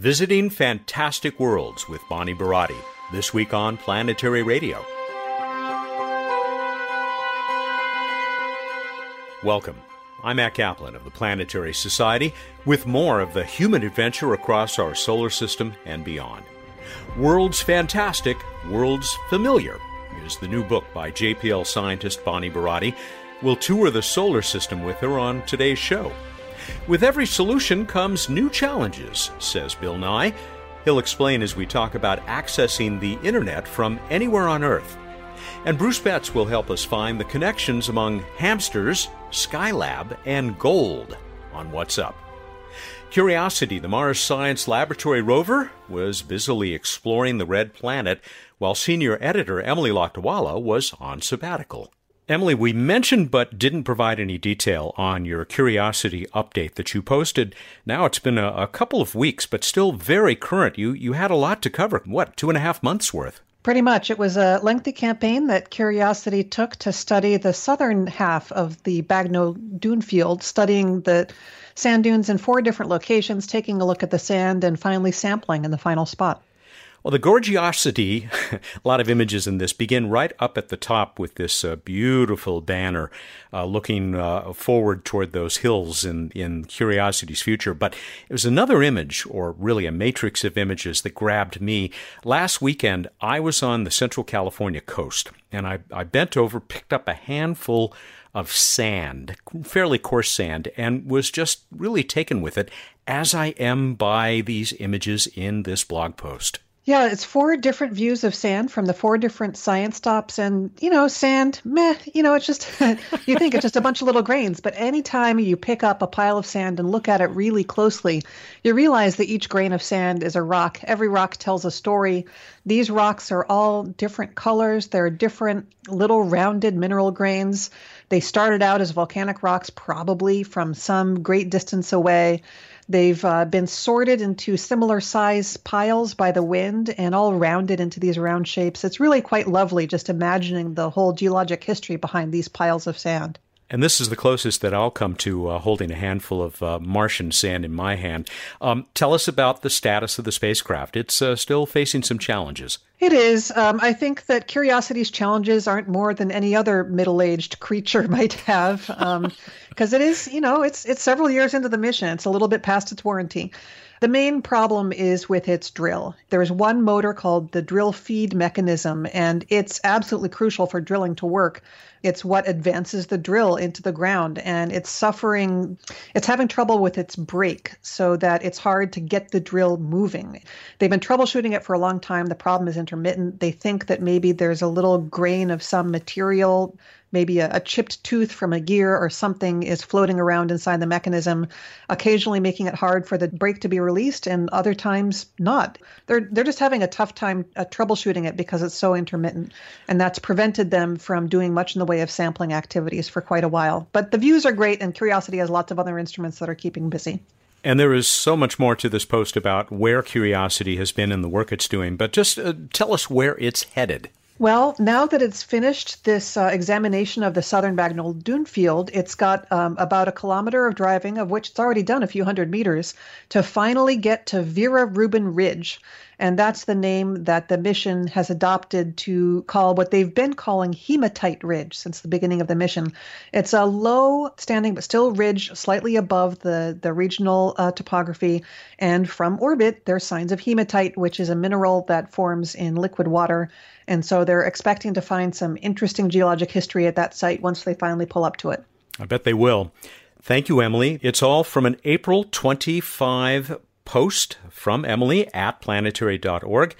Visiting Fantastic Worlds with Bonnie Buratti, this week on Planetary Radio. Welcome. I'm Matt Kaplan of the Planetary Society with more of the human adventure across our solar system and beyond. Worlds Fantastic, Worlds Familiar is the new book by JPL scientist Bonnie Buratti. We'll tour the solar system with her on today's show. With every solution comes new challenges, says Bill Nye. He'll explain as we talk about accessing the internet from anywhere on Earth. And Bruce Betts will help us find the connections among hamsters, Skylab, and gold on What's Up. Curiosity, the Mars Science Laboratory rover, was busily exploring the red planet while senior editor Emily Lakdawalla was on sabbatical. Emily, we mentioned but didn't provide any detail on your Curiosity update that you posted. Now it's been a couple of weeks, but still very current. You had a lot to cover. What, 2.5 months worth? Pretty much. It was a lengthy campaign that Curiosity took to study the southern half of the Bagnold dune field, studying the sand dunes in 4 different locations, taking a look at the sand, and finally sampling in the final spot. Well, the gorgeosity, a lot of images in this, begin right up at the top with this beautiful banner looking forward toward those hills in Curiosity's future. But it was another image, or really a matrix of images, that grabbed me. Last weekend, I was on the Central California coast, and I bent over, picked up a handful of sand, fairly coarse sand, and was just really taken with it, as I am by these images in this blog post. Yeah, it's 4 different views of sand from the 4 different science stops. And, sand, it's just, you think it's just a bunch of little grains. But anytime you pick up a pile of sand and look at it really closely, you realize that each grain of sand is a rock. Every rock tells a story. These rocks are all different colors. They're different little rounded mineral grains. They started out as volcanic rocks, probably from some great distance away. They've been sorted into similar size piles by the wind and all rounded into these round shapes. It's really quite lovely just imagining the whole geologic history behind these piles of sand. And this is the closest that I'll come to holding a handful of Martian sand in my hand. Tell us about the status of the spacecraft. It's still facing some challenges. It is. I think that Curiosity's challenges aren't more than any other middle-aged creature might have, because it is, it's several years into the mission. It's a little bit past its warranty. The main problem is with its drill. There is one motor called the drill feed mechanism, and it's absolutely crucial for drilling to work. It's what advances the drill into the ground, and it's having trouble with its brake, so that it's hard to get the drill moving. They've been troubleshooting it for a long time. The problem is intermittent. They think that maybe there's a little grain of some material, maybe a chipped tooth from a gear or something, is floating around inside the mechanism, occasionally making it hard for the brake to be released, and other times not. They're just having a tough time troubleshooting it because it's so intermittent, and that's prevented them from doing much in the way of sampling activities for quite a while. But the views are great, and Curiosity has lots of other instruments that are keeping busy. And there is so much more to this post about where Curiosity has been and the work it's doing, but just tell us where it's headed. Well, now that it's finished this examination of the southern Bagnold dune field, it's got about a kilometer of driving, of which it's already done a few hundred meters, to finally get to Vera Rubin Ridge. And that's the name that the mission has adopted to call what they've been calling Hematite Ridge since the beginning of the mission. It's a low standing but still ridge slightly above the regional topography. And from orbit, there's signs of hematite, which is a mineral that forms in liquid water. And so they're expecting to find some interesting geologic history at that site once they finally pull up to it. I bet they will. Thank you, Emily. It's all from an April 25 post from Emily at planetary.org.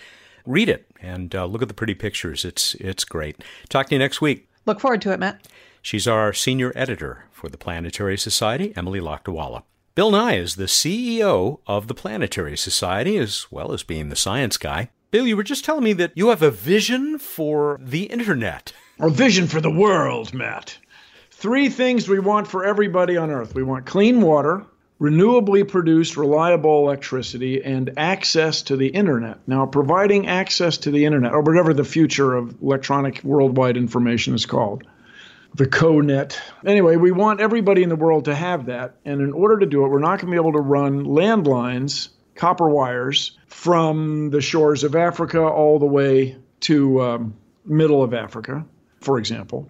Read it and look at the pretty pictures. It's great. Talk to you next week. Look forward to it, Matt. She's our senior editor for the Planetary Society, Emily Lakdawalla. Bill Nye is the CEO of the Planetary Society, as well as being the science guy. Bill, you were just telling me that you have a vision for the internet. A vision for the world, Matt. 3 things we want for everybody on Earth. We want clean water, renewably produced, reliable electricity, and access to the internet. Now, providing access to the internet, or whatever the future of electronic worldwide information is called, the CoNet. Anyway, we want everybody in the world to have that. And in order to do it, we're not going to be able to run landlines copper wires from the shores of Africa all the way to middle of Africa, for example.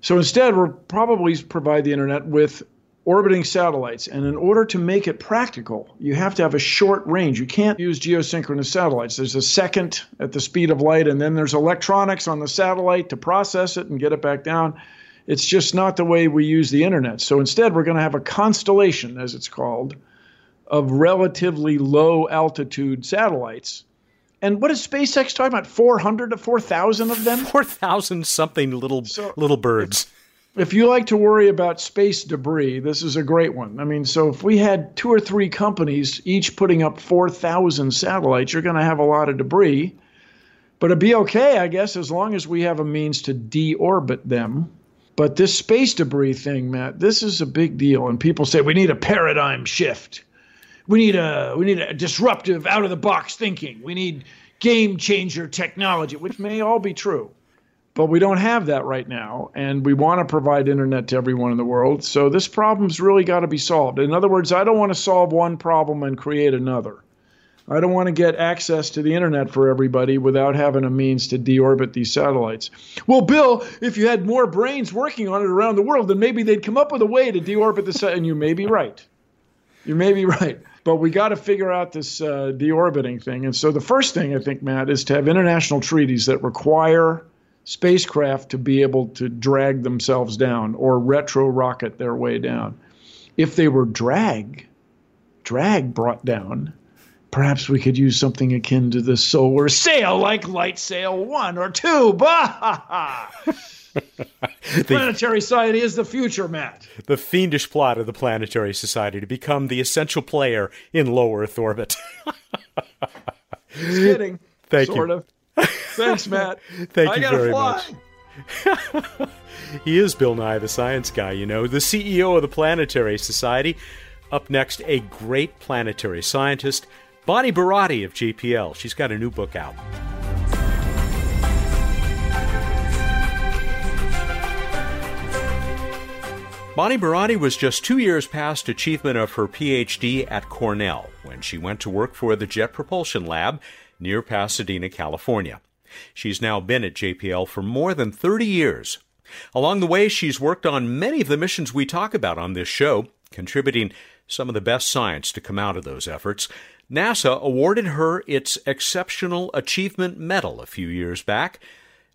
So instead, we'll probably provide the internet with orbiting satellites. And in order to make it practical, you have to have a short range. You can't use geosynchronous satellites. There's a second at the speed of light, and then there's electronics on the satellite to process it and get it back down. It's just not the way we use the internet. So instead, we're going to have a constellation, as it's called, of relatively low-altitude satellites. And what is SpaceX talking about? 400 to 4,000 of them? 4,000-something little birds. If you like to worry about space debris, this is a great one. I mean, so if we had two or three companies each putting up 4,000 satellites, you're going to have a lot of debris. But it'd be okay, I guess, as long as we have a means to deorbit them. But this space debris thing, Matt, this is a big deal. And people say, we need a paradigm shift. We need a disruptive, out-of-the-box thinking. We need game-changer technology, which may all be true. But we don't have that right now, and we want to provide internet to everyone in the world. So this problem's really got to be solved. In other words, I don't want to solve one problem and create another. I don't want to get access to the internet for everybody without having a means to deorbit these satellites. Well, Bill, if you had more brains working on it around the world, then maybe they'd come up with a way to deorbit the satellite. And you may be right. You may be right. But we got to figure out this deorbiting thing. And so the first thing, I think, Matt, is to have international treaties that require spacecraft to be able to drag themselves down or retro-rocket their way down. If they were drag brought down, perhaps we could use something akin to the solar sail, like Light Sail 1 or 2. Planetary Society is the future, Matt. The fiendish plot of the Planetary Society to become the essential player in low Earth orbit. Just kidding. Thank you. Sort of. Thanks, Matt. Thank you very much. He is Bill Nye, the science guy, you know, the CEO of the Planetary Society. Up next, a great planetary scientist, Bonnie Buratti of JPL. She's got a new book out. Bonnie Buratti was just 2 years past achievement of her Ph.D. at Cornell when she went to work for the Jet Propulsion Lab near Pasadena, California. She's now been at JPL for more than 30 years. Along the way, she's worked on many of the missions we talk about on this show, contributing some of the best science to come out of those efforts. NASA awarded her its Exceptional Achievement Medal a few years back.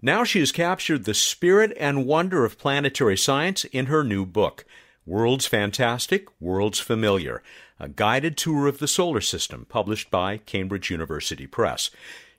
Now she has captured the spirit and wonder of planetary science in her new book, Worlds Fantastic, Worlds Familiar, a guided tour of the solar system, published by Cambridge University Press.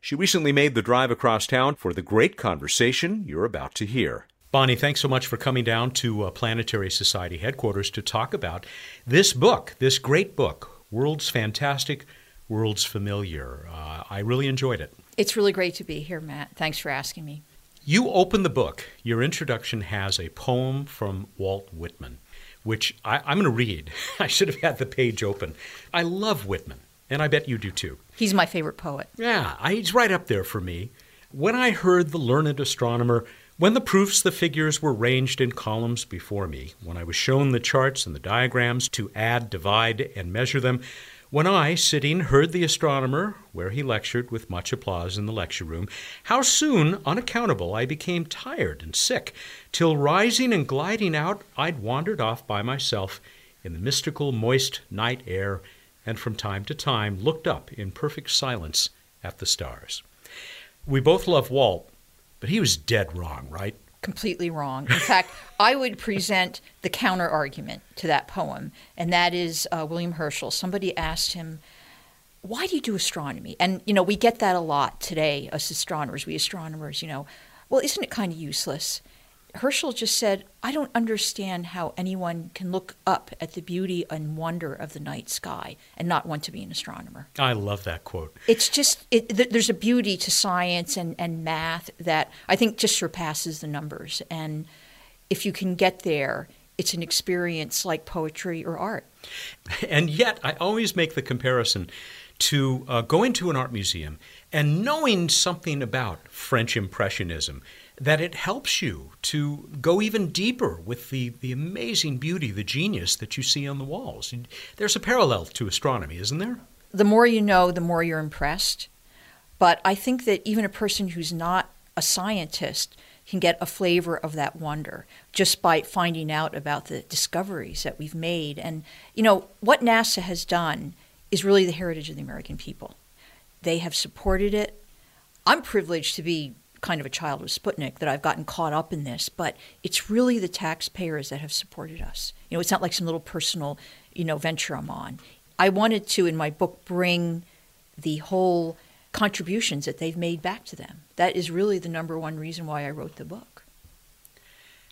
She recently made the drive across town for the great conversation you're about to hear. Bonnie, thanks so much for coming down to Planetary Society headquarters to talk about this book, this great book, Worlds Fantastic, Worlds Familiar. I really enjoyed it. It's really great to be here, Matt. Thanks for asking me. You open the book. Your introduction has a poem from Walt Whitman, which I'm going to read. I should have had the page open. I love Whitman. And I bet you do too. He's my favorite poet. Yeah, he's right up there for me. When I heard the learned astronomer, when the proofs, the figures were ranged in columns before me, when I was shown the charts and the diagrams to add, divide, and measure them, when I, sitting, heard the astronomer, where he lectured with much applause in the lecture room, how soon, unaccountable, I became tired and sick, till rising and gliding out, I'd wandered off by myself in the mystical, moist night air, and from time to time looked up in perfect silence at the stars. We both love Walt, but he was dead wrong, right? Completely wrong. In fact, I would present the counter-argument to that poem, and that is William Herschel. Somebody asked him, why do you do astronomy? And, you know, we get that a lot today, us astronomers, you know, well, isn't it kind of useless? Herschel just said, I don't understand how anyone can look up at the beauty and wonder of the night sky and not want to be an astronomer. I love that quote. It's just, there's a beauty to science and math that I think just surpasses the numbers. And if you can get there, it's an experience like poetry or art. And yet, I always make the comparison to going to an art museum and knowing something about French Impressionism, that it helps you to go even deeper with the amazing beauty, the genius that you see on the walls. And there's a parallel to astronomy, isn't there? the more you know, the more you're impressed. But I think that even a person who's not a scientist can get a flavor of that wonder just by finding out about the discoveries that we've made. And, you know, what NASA has done is really the heritage of the American people. They have supported it. I'm privileged to be kind of a child of Sputnik, that I've gotten caught up in this, but it's really the taxpayers that have supported us. You know, it's not like some little personal, you know, venture I'm on. I wanted to, in my book, bring the whole contributions that they've made back to them. That is really the number one reason why I wrote the book.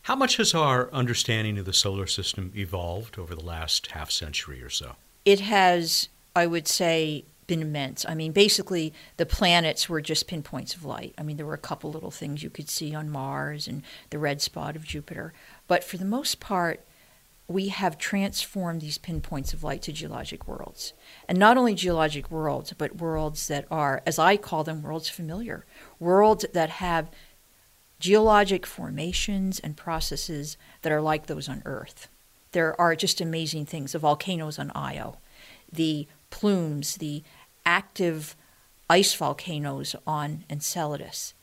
How much has our understanding of the solar system evolved over the last half century or so? It has, I would say, been immense. I mean, basically, the planets were just pinpoints of light. I mean, there were a couple little things you could see on Mars and the red spot of Jupiter. But for the most part, we have transformed these pinpoints of light to geologic worlds. And not only geologic worlds, but worlds that are, as I call them, worlds familiar, worlds that have geologic formations and processes that are like those on Earth. There are just amazing things, the volcanoes on Io, the plumes, the active ice volcanoes on Enceladus,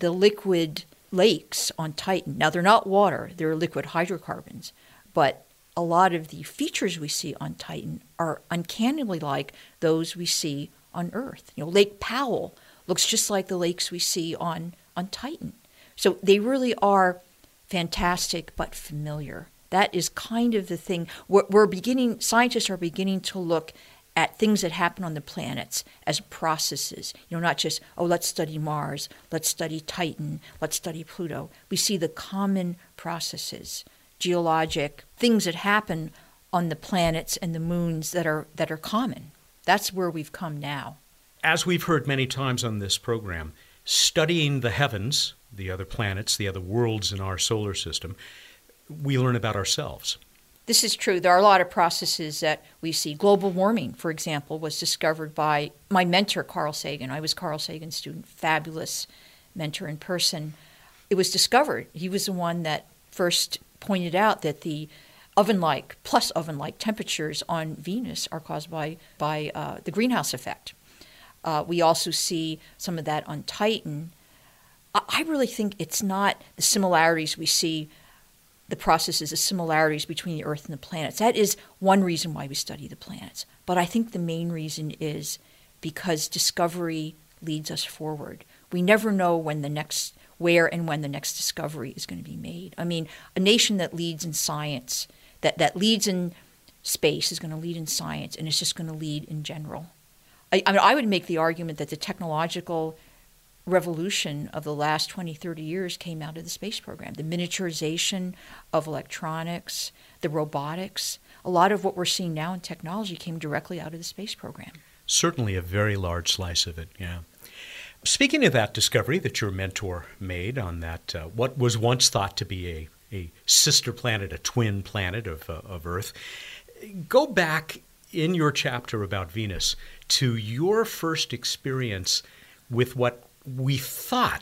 the liquid lakes on Titan. Now, they're not water, they're liquid hydrocarbons, but a lot of the features we see on Titan are uncannily like those we see on Earth. You know, Lake Powell looks just like the lakes we see on Titan. So they really are fantastic but familiar. That is kind of the thing. We're beginning, scientists are beginning to look at things that happen on the planets as processes. You know, not just, oh, let's study Mars, let's study Titan, let's study Pluto. We see the common processes, geologic things that happen on the planets and the moons that are common. That's where we've come now. As we've heard many times on this program, studying the heavens, the other planets, the other worlds in our solar system, we learn about ourselves. This is true. There are a lot of processes that we see. Global warming, for example, was discovered by my mentor, Carl Sagan. I was Carl Sagan's student, fabulous mentor in person. It was discovered. He was the one that first pointed out that the oven-like, plus oven-like temperatures on Venus are caused by the greenhouse effect. We also see some of that on Titan. I really think it's not the similarities we see, the processes, the similarities between the Earth and the planets. That is one reason why we study the planets. But I think the main reason is because discovery leads us forward. We never know when the next where and when the next discovery is going to be made. I mean, a nation that leads in science, that leads in space is going to lead in science, and it's just going to lead in general. I mean, I would make the argument that the technological revolution of the last 20, 30 years came out of the space program. The miniaturization of electronics, the robotics, a lot of what we're seeing now in technology came directly out of the space program. Certainly a very large slice of it, yeah. Speaking of that discovery that your mentor made on that, what was once thought to be a sister planet, a twin planet of Earth, go back in your chapter about Venus to your first experience with what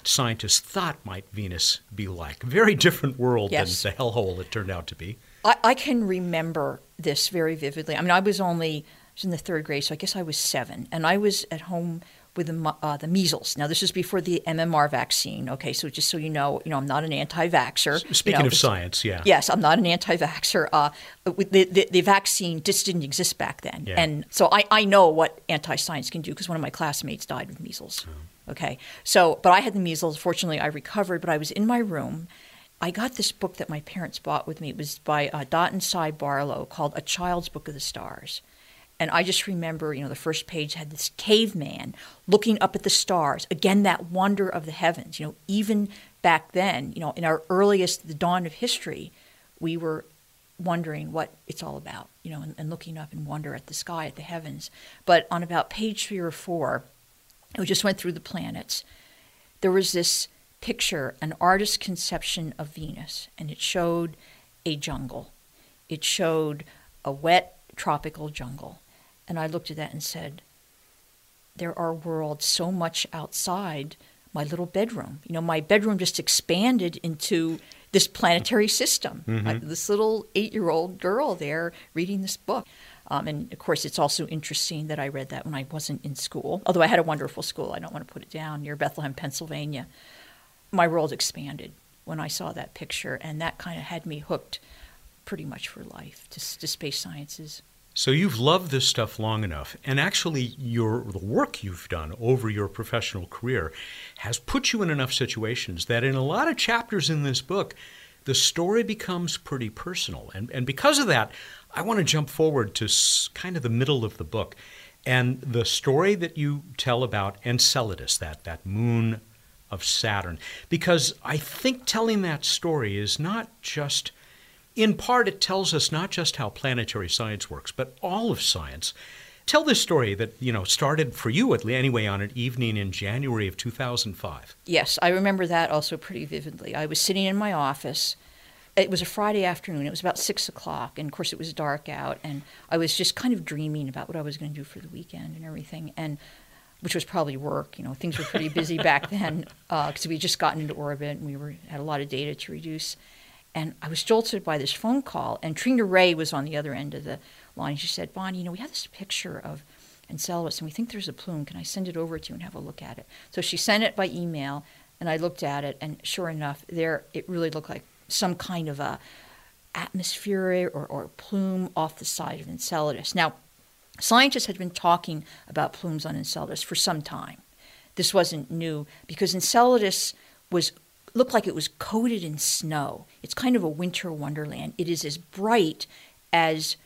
scientists thought might Venus be like. Very different world yes. than the hellhole it turned out to be. I can remember this very vividly. I mean, I was in the third grade, so I guess I was 7, and I was at home with the measles. Now, this is before the MMR vaccine. Okay, so just so you know, I'm not an anti-vaxxer. Speaking of science, yeah. Yes, I'm not an anti-vaxxer. The vaccine just didn't exist back then. Yeah. And so I know what anti-science can do because one of my classmates died with measles. Oh. Okay, so, but I had the measles. Fortunately, I recovered, but I was in my room. I got this book that my parents bought with me. It was by Dot and Cy Barlow called A Child's Book of the Stars. And I just remember, you know, the first page had this caveman looking up at the stars. Again, that wonder of the heavens. You know, even back then, you know, in our earliest, the dawn of history, we were wondering what it's all about, you know, and looking up in wonder at the sky, at the heavens. But on about page 3 or 4, we just went through the planets. There was this picture, an artist's conception of Venus, and it showed a jungle. It showed a wet tropical jungle. And I looked at that and said, there are worlds so much outside my little bedroom. You know, my bedroom just expanded into this planetary system. Mm-hmm. This little 8-year-old girl there reading this book. And of course, it's also interesting that I read that when I wasn't in school, although I had a wonderful school, I don't want to put it down, near Bethlehem, Pennsylvania. My world expanded when I saw that picture, and that kind of had me hooked pretty much for life to space sciences. So you've loved this stuff long enough, and actually the work you've done over your professional career has put you in enough situations that in a lot of chapters in this book, the story becomes pretty personal. And because of that, I want to jump forward to kind of the middle of the book. And the story that you tell about Enceladus, that moon of Saturn, because I think telling that story is not just... in part, it tells us not just how planetary science works, but all of science. Tell this story that, you know, started for you, anyway, on an evening in January of 2005. Yes, I remember that also pretty vividly. I was sitting in my office. It was a Friday afternoon. It was about 6 o'clock, and, of course, it was dark out, and I was just kind of dreaming about what I was going to do for the weekend and everything, and which was probably work. You know, things were pretty busy back then because we had just gotten into orbit, and we had a lot of data to reduce. And I was jolted by this phone call, and Trina Ray was on the other end of the line. She said, "Bonnie, you know, we have this picture of Enceladus, and we think there's a plume. Can I send it over to you and have a look at it?" So she sent it by email, and I looked at it, and sure enough, there it really looked like some kind of a atmosphere or plume off the side of Enceladus. Now, scientists had been talking about plumes on Enceladus for some time. This wasn't new because Enceladus looked like it was coated in snow. It's kind of a winter wonderland. It is as bright as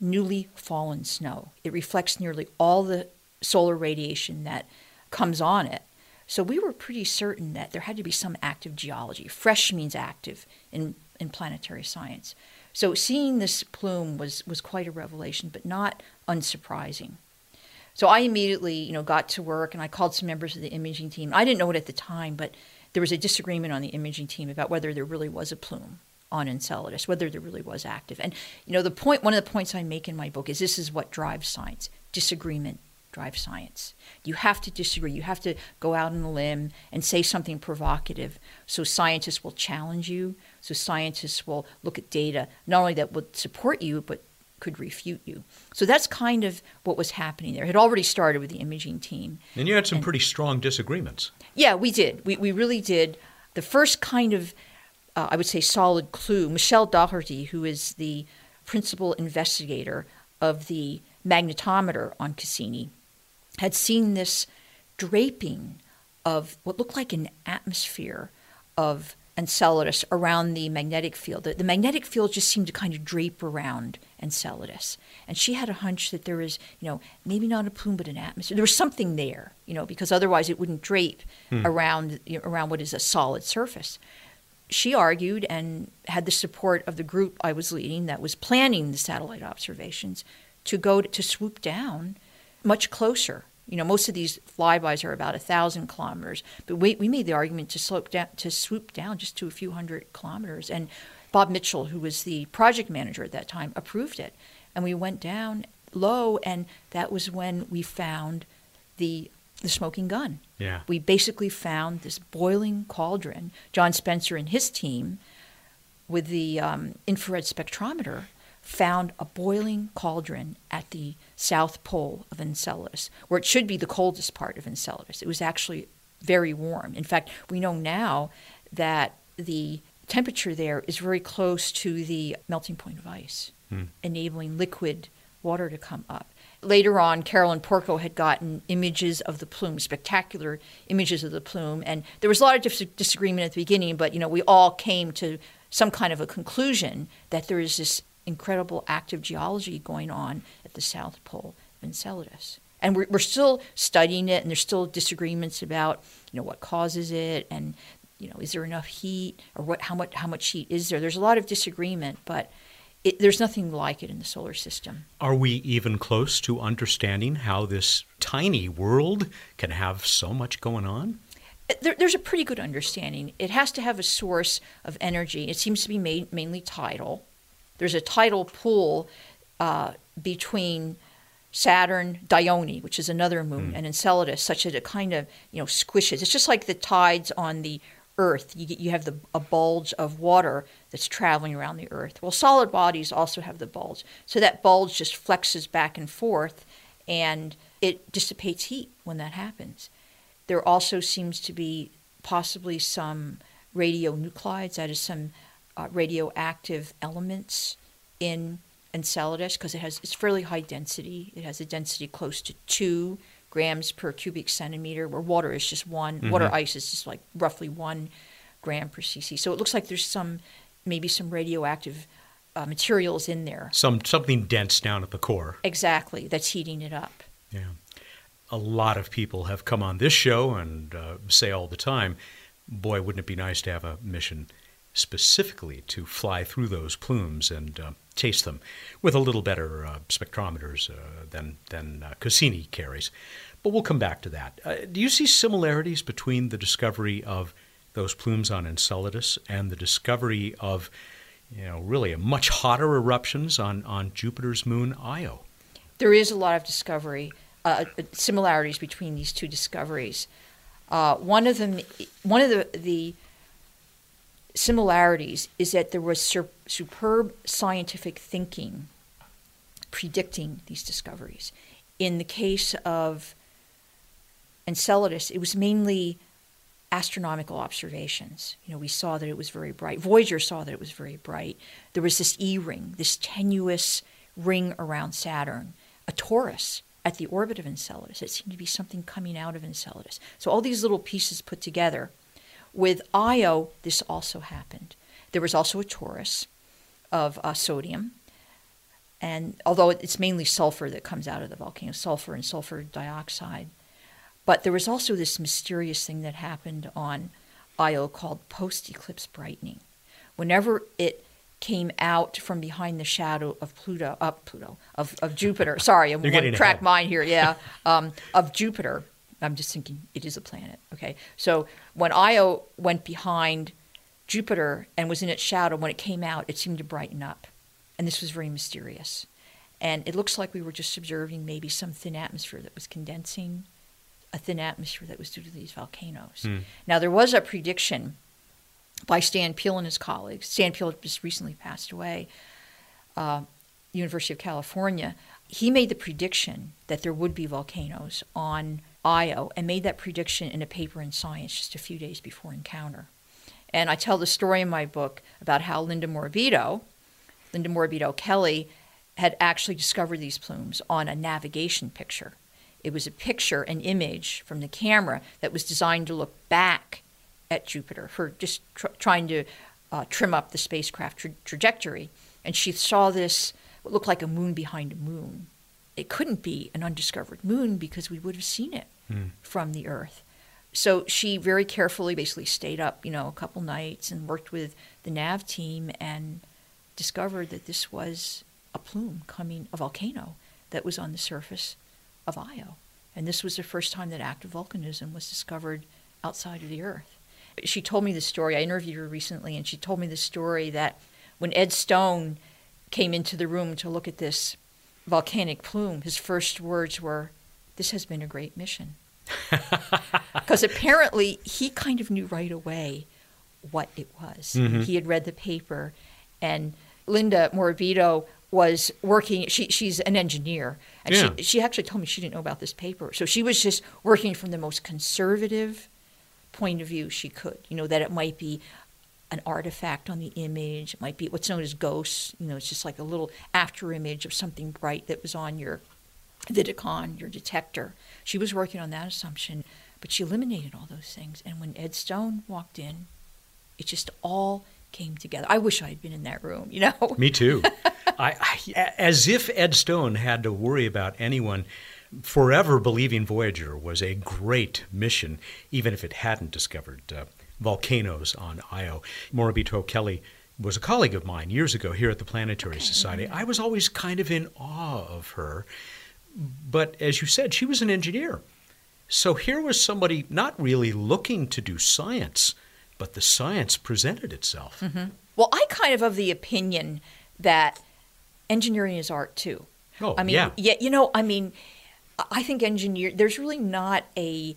newly fallen snow. It reflects nearly all the solar radiation that comes on it. So we were pretty certain that there had to be some active geology. Fresh means active in planetary science. So seeing this plume was quite a revelation, but not unsurprising. So I immediately, you know, got to work, and I called some members of the imaging team. I didn't know it at the time, but there was a disagreement on the imaging team about whether there really was a plume on Enceladus, whether there really was active. And, you know, one of the points I make in my book is this is what drives science. Disagreement drives science. You have to disagree. You have to go out on a limb and say something provocative so scientists will challenge you, so scientists will look at data, not only that would support you, but could refute you. So that's kind of what was happening there. It had already started with the imaging team. And you had some pretty strong disagreements. Yeah, we did. We really did. The first kind of, I would say, solid clue, Michelle Daugherty, who is the principal investigator of the magnetometer on Cassini, had seen this draping of what looked like an atmosphere of Enceladus around the magnetic field. The magnetic field just seemed to kind of drape around Enceladus. And she had a hunch that there was, you know, maybe not a plume, but an atmosphere. There was something there, you know, because otherwise it wouldn't drape around what is a solid surface. She argued and had the support of the group I was leading that was planning the satellite observations to swoop down much closer. You know, most of these flybys are about 1,000 kilometers, but we made the argument to swoop down just to a few hundred kilometers. And Bob Mitchell, who was the project manager at that time, approved it. And we went down low, and that was when we found the smoking gun. Yeah. We basically found this boiling cauldron, John Spencer and his team, with the infrared spectrometer, found a boiling cauldron at the south pole of Enceladus, where it should be the coldest part of Enceladus. It was actually very warm. In fact, we know now that the temperature there is very close to the melting point of ice, enabling liquid water to come up. Later on, Carolyn Porco had gotten images of the plume, spectacular images of the plume, and there was a lot of disagreement at the beginning, but, you know, we all came to some kind of a conclusion that there is this incredible active geology going on at the south pole of Enceladus. And we're still studying it, and there's still disagreements about, you know, what causes it, and, you know, is there enough heat, or how much heat is there? There's a lot of disagreement, but there's nothing like it in the solar system. Are we even close to understanding how this tiny world can have so much going on? There's a pretty good understanding. It has to have a source of energy. It seems to be mainly tidal. There's a tidal pool between Saturn, Dione, which is another moon, and Enceladus, such that it kind of, you know, squishes. It's just like the tides on the Earth, you have a bulge of water that's traveling around the Earth. Well, solid bodies also have the bulge. So that bulge just flexes back and forth, and it dissipates heat when that happens. There also seems to be possibly some radionuclides, that is some radioactive elements in Enceladus, because it's fairly high density. It has a density close to 2 grams per cubic centimeter, where water is just one. Mm-hmm. Water ice is just like roughly 1 gram per cc. So it looks like there's maybe some radioactive materials in there. Something dense down at the core. Exactly, that's heating it up. Yeah. A lot of people have come on this show and say all the time, boy, wouldn't it be nice to have a mission specifically to fly through those plumes and taste them with a little better spectrometers than Cassini carries. But we'll come back to that. Do you see similarities between the discovery of those plumes on Enceladus and the discovery of, really much hotter eruptions on Jupiter's moon Io? There is a lot of similarities between these two discoveries. One of the similarities is that there was superb scientific thinking predicting these discoveries. In the case of Enceladus, it was mainly astronomical observations. We saw that it was very bright. Voyager saw that it was very bright. There was this E-ring, this tenuous ring around Saturn, a torus at the orbit of Enceladus. It seemed to be something coming out of Enceladus. So all these little pieces put together. With Io, this also happened. There was also a torus of sodium, and although it's mainly sulfur that comes out of the volcano, sulfur and sulfur dioxide. But there was also this mysterious thing that happened on Io called post-eclipse brightening. Whenever it came out from behind the shadow of Jupiter. Sorry, I'm going to crack mine here. Yeah, of Jupiter. I'm just thinking it is a planet, okay? So when Io went behind Jupiter and was in its shadow, when it came out, it seemed to brighten up. And this was very mysterious. And it looks like we were just observing maybe some thin atmosphere that was condensing, a thin atmosphere that was due to these volcanoes. Mm. Now, there was a prediction by Stan Peale and his colleagues. Stan Peale just recently passed away, University of California. He made the prediction that there would be volcanoes on Io, and made that prediction in a paper in Science just a few days before Encounter. And I tell the story in my book about how Linda Morabito Kelly, had actually discovered these plumes on a navigation picture. It was a picture, an image from the camera that was designed to look back at Jupiter, for just trying to trim up the spacecraft trajectory. And she saw this, what looked like a moon behind a moon. It couldn't be an undiscovered moon because we would have seen it from the Earth. So she very carefully basically stayed up, a couple nights and worked with the nav team and discovered that this was a plume a volcano that was on the surface of Io. And this was the first time that active volcanism was discovered outside of the Earth. She told me the story. I interviewed her recently, and she told me the story that when Ed Stone came into the room to look at this volcanic plume, his first words were, "This has been a great mission." Because apparently he kind of knew right away what it was. Mm-hmm. He had read the paper, and Linda Morabito was working, she's an engineer, and she actually told me she didn't know about this paper. So she was just working from the most conservative point of view she could, that it might be an artifact on the image. It might be what's known as ghosts. It's just like a little after image of something bright that was on your Vidicon, your detector. She was working on that assumption, but she eliminated all those things. And when Ed Stone walked in, it just all came together. I wish I had been in that room, Me too. I, as if Ed Stone had to worry about anyone forever believing Voyager was a great mission, even if it hadn't discovered volcanoes on Io. Morabito Kelly was a colleague of mine years ago here at the Planetary Society. Mm-hmm. I was always kind of in awe of her, but as you said, she was an engineer. So here was somebody not really looking to do science, but the science presented itself. Mm-hmm. Well, I kind of the opinion that engineering is art too. Oh, I mean, yeah, I think there's really not a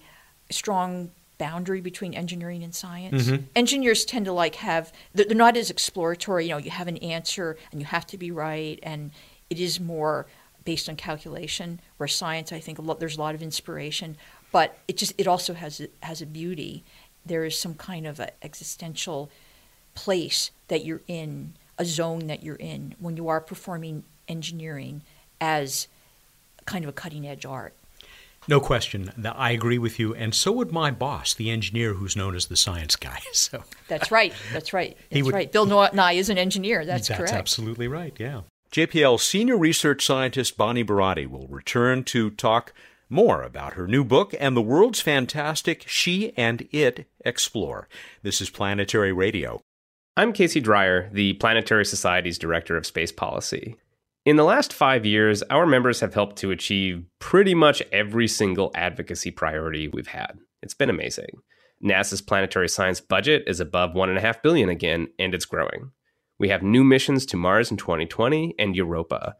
strong boundary between engineering and science. Mm-hmm. Engineers tend to like have – they're not as exploratory. You know, you have an answer and you have to be right, and it is more based on calculation, where science, I think there's a lot of inspiration, but it also has a beauty. There is some kind of a existential place that you're in, a zone that you're in when you are performing engineering as kind of a cutting-edge art. No question. I agree with you. And so would my boss, the engineer who's known as the science guy. So that's right. That's right. That's right. Bill Nye is an engineer. That's correct. That's absolutely right, yeah. JPL senior research scientist Bonnie Buratti will return to talk more about her new book and the world's fantastic She and It Explore. This is Planetary Radio. I'm Casey Dreyer, the Planetary Society's Director of Space Policy. In the last 5 years, our members have helped to achieve pretty much every single advocacy priority we've had. It's been amazing. NASA's planetary science budget is above $1.5 billion again, and it's growing. We have new missions to Mars in 2020 and Europa.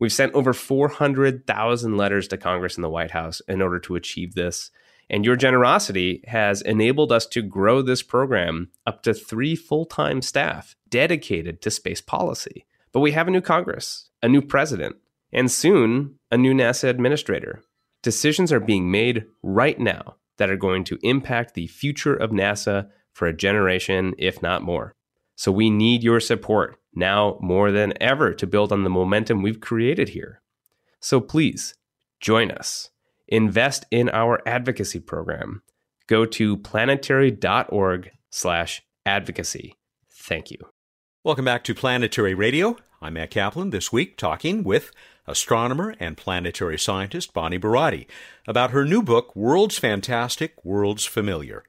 We've sent over 400,000 letters to Congress and the White House in order to achieve this. And your generosity has enabled us to grow this program up to 3 full-time staff dedicated to space policy. But we have a new Congress, a new president, and soon a new NASA administrator. Decisions are being made right now that are going to impact the future of NASA for a generation, if not more. So we need your support now more than ever to build on the momentum we've created here. So please join us. Invest in our advocacy program. Go to planetary.org/advocacy. Thank you. Welcome back to Planetary Radio. I'm Matt Kaplan, this week talking with astronomer and planetary scientist Bonnie Buratti about her new book, Worlds Fantastic, Worlds Familiar.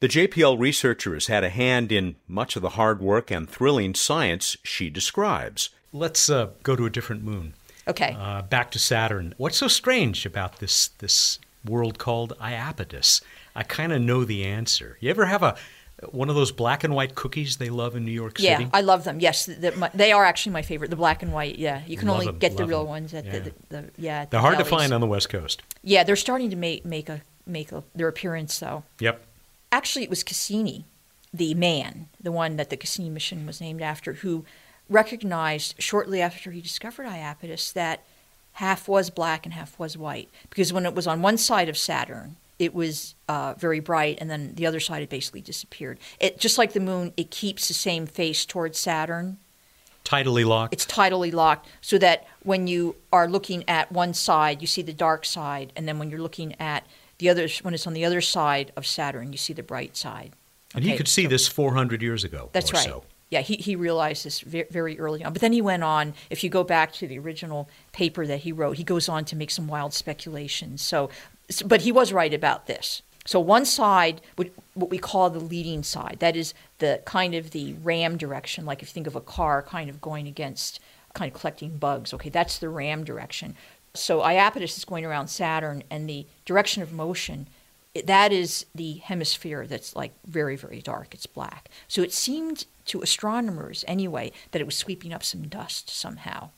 The JPL researcher has had a hand in much of the hard work and thrilling science she describes. Let's go to a different moon. Okay. Back to Saturn. What's so strange about this world called Iapetus? I kind of know the answer. You ever have one of those black and white cookies they love in New York City? Yeah, I love them. Yes, they are actually my favorite, the black and white, yeah. You can only get the real ones at the They're hard to find on the West Coast. Yeah, they're starting to make their appearance, though. Yep. Actually, it was Cassini, the man, the one that the Cassini mission was named after, who recognized shortly after he discovered Iapetus that half was black and half was white. Because when it was on one side of Saturn, it was very bright, and then the other side, it basically disappeared. It, just like the moon, it keeps the same face towards Saturn. Tidally locked. It's tidally locked, so that when you are looking at one side, you see the dark side, and then when you're looking at the other, when it's on the other side of Saturn, you see the bright side. And he could see this 400 years ago. That's right. So. Yeah, he realized this very early on. But then he went on, if you go back to the original paper that he wrote, he goes on to make some wild speculations. So but he was right about this. So one side, what we call the leading side, that is the kind of the ram direction, like if you think of a car kind of going against, kind of collecting bugs. Okay, that's the ram direction. So Iapetus is going around Saturn, and the direction of motion, that is the hemisphere that's like very, very dark. It's black. So it seemed to astronomers anyway that it was sweeping up some dust somehow.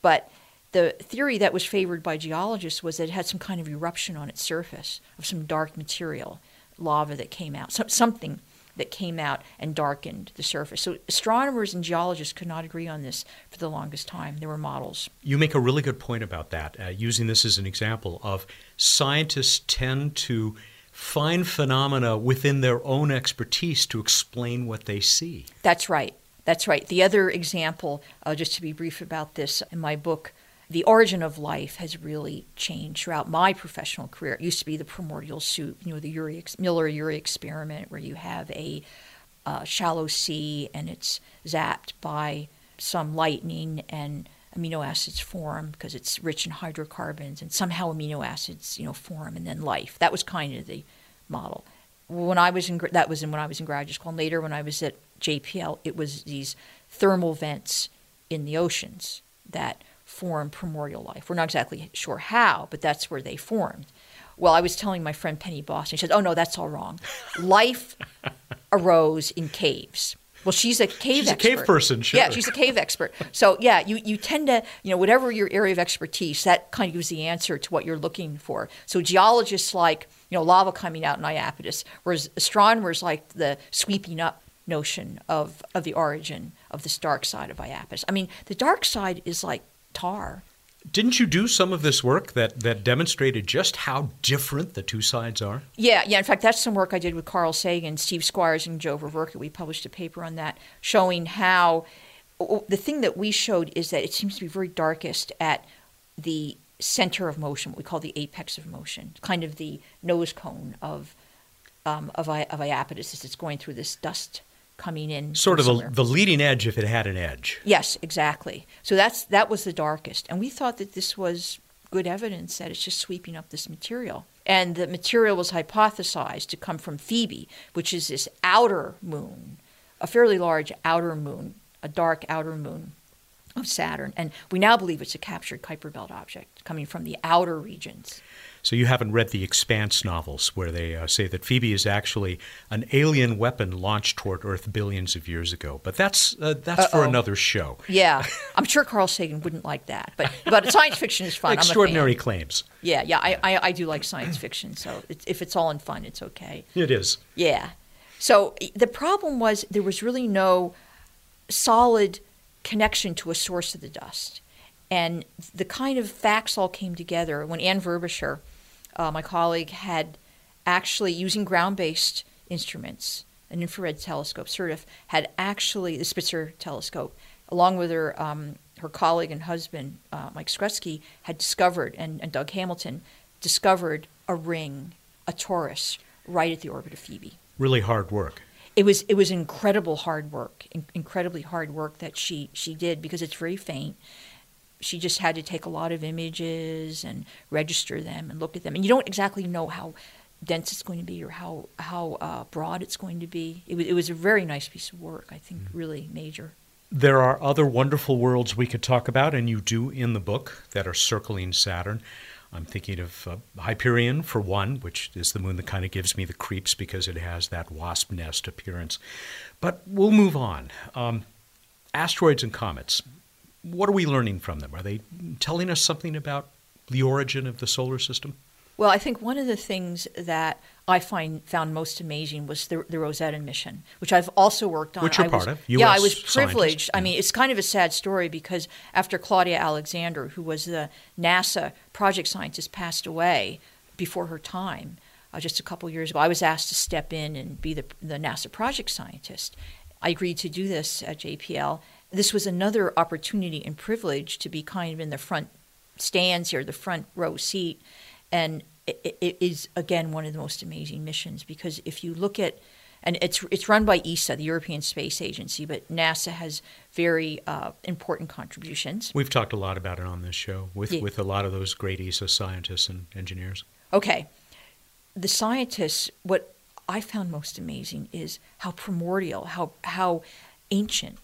But the theory that was favored by geologists was that it had some kind of eruption on its surface of some dark material, lava that came out, something that came out and darkened the surface. So astronomers and geologists could not agree on this for the longest time. There were models. You make a really good point about that, using this as an example of scientists tend to find phenomena within their own expertise to explain what they see. That's right. That's right. The other example, just to be brief about this, in my book, the origin of life has really changed throughout my professional career. It used to be the primordial soup, you know, the Miller-Urey experiment, where you have a shallow sea and it's zapped by some lightning and amino acids form because it's rich in hydrocarbons, and somehow amino acids, you know, form and then life. That was kind of the model. When I was in graduate school, and later when I was at JPL, it was these thermal vents in the oceans that form primordial life. We're not exactly sure how, but that's where they formed. Well, I was telling my friend Penny Boston, she said, oh no, that's all wrong. Life arose in caves. Well, she's a cave expert. She's a cave person, sure. Yeah, she's a cave expert. So, yeah, you tend to, you know, whatever your area of expertise, that kind of gives the answer to what you're looking for. So geologists like, you know, lava coming out in Iapetus, whereas astronomers like the sweeping up notion of the origin of this dark side of Iapetus. I mean, the dark side is like tar. Didn't you do some of this work that demonstrated just how different the two sides are? Yeah. In fact, that's some work I did with Carl Sagan, Steve Squires, and Joe Verwerka. We published a paper on that showing how the thing that we showed is that it seems to be very darkest at the center of motion, what we call the apex of motion, kind of the nose cone of Iapetus as it's going through this dust coming in. Sort of the leading edge if it had an edge. Yes, exactly. So that was the darkest. And we thought that this was good evidence that it's just sweeping up this material. And the material was hypothesized to come from Phoebe, which is this outer moon, a fairly large outer moon, a dark outer moon of Saturn. And we now believe it's a captured Kuiper Belt object coming from the outer regions. So you haven't read the Expanse novels where they say that Phoebe is actually an alien weapon launched toward Earth billions of years ago. But that's for another show. Yeah. I'm sure Carl Sagan wouldn't like that. But science fiction is fun. Extraordinary claims. Yeah. I do like science fiction. So if it's all in fun, it's okay. It is. Yeah. So the problem was there was really no solid connection to a source of the dust. And the kind of facts all came together when Ann Verbisher, my colleague, had actually, using ground-based instruments, an infrared telescope, SIRTIF, had actually, the Spitzer telescope, along with her colleague and husband, Mike Skresky, had discovered, and Doug Hamilton, discovered a ring, a torus, right at the orbit of Phoebe. Really hard work. It was incredible hard work, incredibly hard work that she did, because it's very faint. She just had to take a lot of images and register them and look at them. And you don't exactly know how dense it's going to be or how broad it's going to be. It was a very nice piece of work, I think, really major. There are other wonderful worlds we could talk about, and you do in the book, that are circling Saturn. I'm thinking of Hyperion, for one, which is the moon that kind of gives me the creeps because it has that wasp nest appearance. But we'll move on. Asteroids and comets. What are we learning from them? Are they telling us something about the origin of the solar system? Well, I think one of the things that I found most amazing was the Rosetta mission, which I've also worked on. Which you're part of. Yeah, I was privileged. Yeah. I mean, it's kind of a sad story because after Claudia Alexander, who was the NASA project scientist, passed away before her time just a couple years ago, I was asked to step in and be the NASA project scientist. I agreed to do this at JPL. This was another opportunity and privilege to be kind of in the front stands here, the front row seat. And it is, again, one of the most amazing missions because if you look at – and it's run by ESA, the European Space Agency, but NASA has very important contributions. We've talked a lot about it on this show with a lot of those great ESA scientists and engineers. Okay. The scientists – what I found most amazing is how primordial, how ancient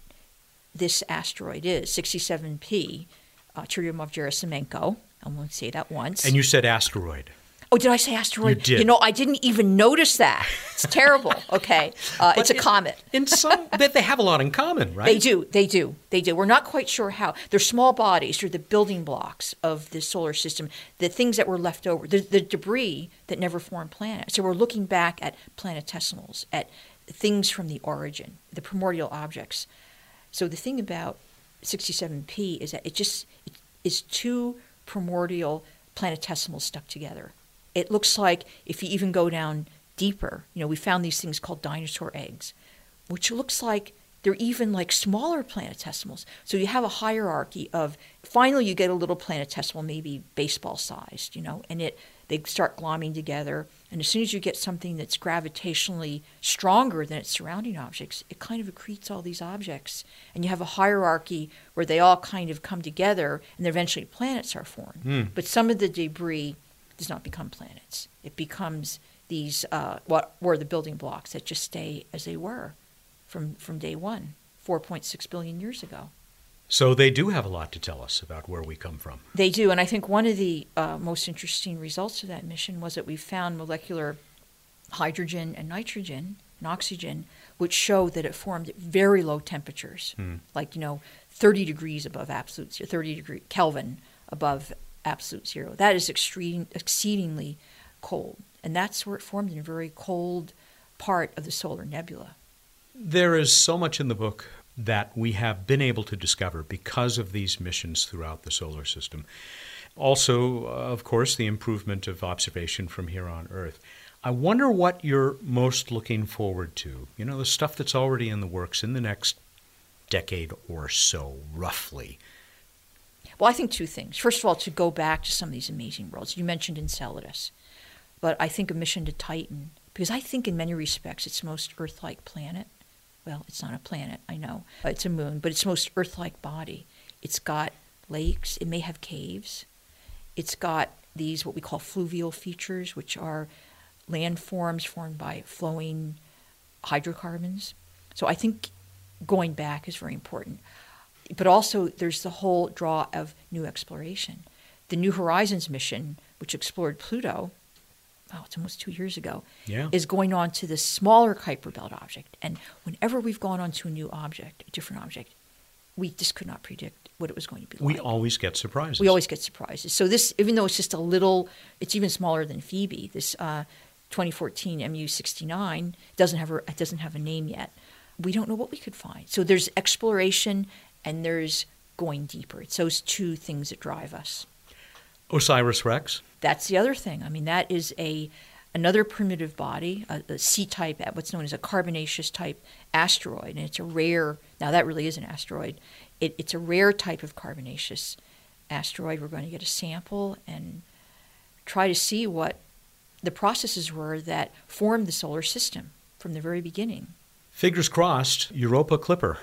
this asteroid is, 67P, Churyumov-Gerasimenko. I won't say that once. And you said asteroid. Oh, did I say asteroid? You did. You know, I didn't even notice that. It's terrible. Okay. It's a comet. In some, they have a lot in common, right? They do. We're not quite sure how. They're small bodies. They're the building blocks of the solar system, the things that were left over, the debris that never formed planets. So we're looking back at planetesimals, at things from the origin, the primordial objects. So the thing about 67P is that it is two primordial planetesimals stuck together. It looks like if you even go down deeper, you know, we found these things called dinosaur eggs, which looks like they're even like smaller planetesimals. So you have a hierarchy of finally you get a little planetesimal, maybe baseball sized, you know, and they start glomming together. And as soon as you get something that's gravitationally stronger than its surrounding objects, it kind of accretes all these objects. And you have a hierarchy where they all kind of come together and eventually planets are formed. But some of the debris does not become planets. It becomes these what were the building blocks that just stay as they were from day one, 4.6 billion years ago. So they do have a lot to tell us about where we come from. They do, and I think one of the most interesting results of that mission was that we found molecular hydrogen and nitrogen and oxygen, which show that it formed at very low temperatures, like, 30 degrees above absolute zero, 30 Kelvin above absolute zero. That is exceedingly cold. And that's where it formed, in a very cold part of the solar nebula. There is so much in the book that we have been able to discover because of these missions throughout the solar system. Also, of course, the improvement of observation from here on Earth. I wonder what you're most looking forward to. You know, the stuff that's already in the works in the next decade or so, roughly. Well, I think two things. First of all, to go back to some of these amazing worlds. You mentioned Enceladus, but I think a mission to Titan, because I think in many respects it's most Earth-like planet. Well, it's not a planet, I know. It's a moon, but it's most Earth-like body. It's got lakes. It may have caves. It's got these what we call fluvial features, which are landforms formed by flowing hydrocarbons. So I think going back is very important. But also there's the whole draw of new exploration. The New Horizons mission, which explored Pluto, wow, it's almost 2 years ago, is going on to this smaller Kuiper Belt object. And whenever we've gone on to a new object, a different object, we just could not predict what it was going to be like. We always get surprises. So this, even though it's just a little, it's even smaller than Phoebe, this 2014 MU69 doesn't have a name yet. We don't know what we could find. So there's exploration and there's going deeper. It's those two things that drive us. OSIRIS-REx? That's the other thing. I mean, that is another primitive body, a C-type, what's known as a carbonaceous type asteroid. And it's a rare, now that really is an asteroid. It's a rare type of carbonaceous asteroid. We're going to get a sample and try to see what the processes were that formed the solar system from the very beginning. Fingers crossed, Europa Clipper.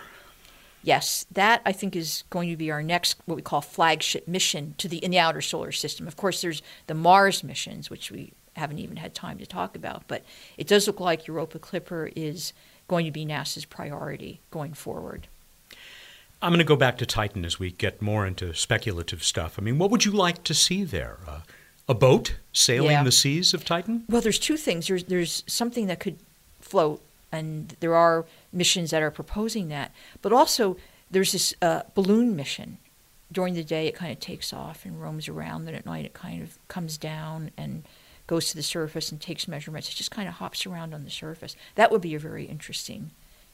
Yes, that I think is going to be our next, what we call flagship mission in the outer solar system. Of course, there's the Mars missions, which we haven't even had time to talk about, but it does look like Europa Clipper is going to be NASA's priority going forward. I'm going to go back to Titan as we get more into speculative stuff. I mean, what would you like to see there? A boat sailing the seas of Titan? Well, there's two things. There's something that could float, and there are missions that are proposing that. But also, there's this balloon mission. During the day, it kind of takes off and roams around. Then at night, it kind of comes down and goes to the surface and takes measurements. It just kind of hops around on the surface. That would be a very interesting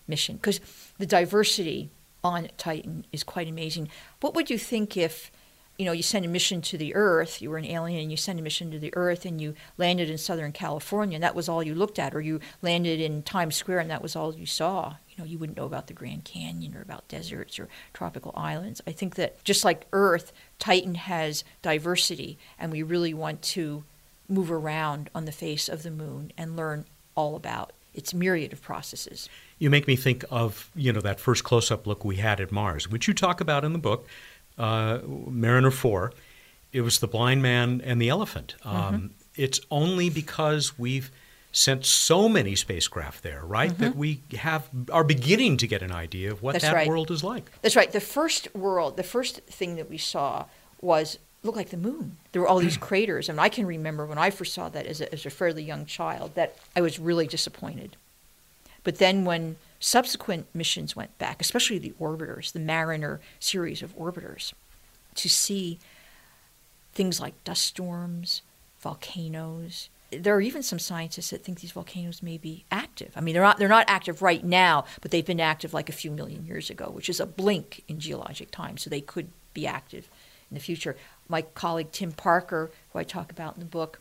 mission because the diversity on Titan is quite amazing. What would you think if, you send a mission to the Earth, you were an alien and you send a mission to the Earth and you landed in Southern California and that was all you looked at, or you landed in Times Square and that was all you saw? You wouldn't know about the Grand Canyon or about deserts or tropical islands. I think that just like Earth, Titan has diversity, and we really want to move around on the face of the moon and learn all about its myriad of processes. You make me think of, that first close-up look we had at Mars, which you talk about in the book, Mariner 4. It was the blind man and the elephant. It's only because we've sent so many spacecraft there, right, that we are beginning to get an idea of what world is like. That's right. The first thing that we saw looked like the moon. There were all these craters. I mean, I can remember when I first saw that as a fairly young child that I was really disappointed. But then when subsequent missions went back, especially the orbiters, the Mariner series of orbiters, to see things like dust storms, volcanoes. There are even some scientists that think these volcanoes may be active. I mean, they're not active right now, but they've been active like a few million years ago, which is a blink in geologic time, so they could be active in the future. My colleague Tim Parker, who I talk about in the book,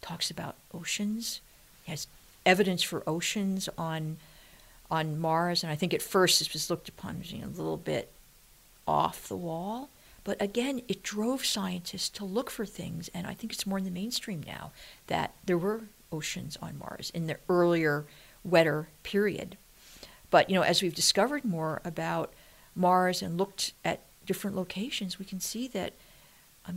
talks about oceans. He has evidence for oceans on Mars, and I think at first this was looked upon as a little bit off the wall. But again, it drove scientists to look for things, and I think it's more in the mainstream now that there were oceans on Mars in the earlier, wetter period. But, as we've discovered more about Mars and looked at different locations, we can see that,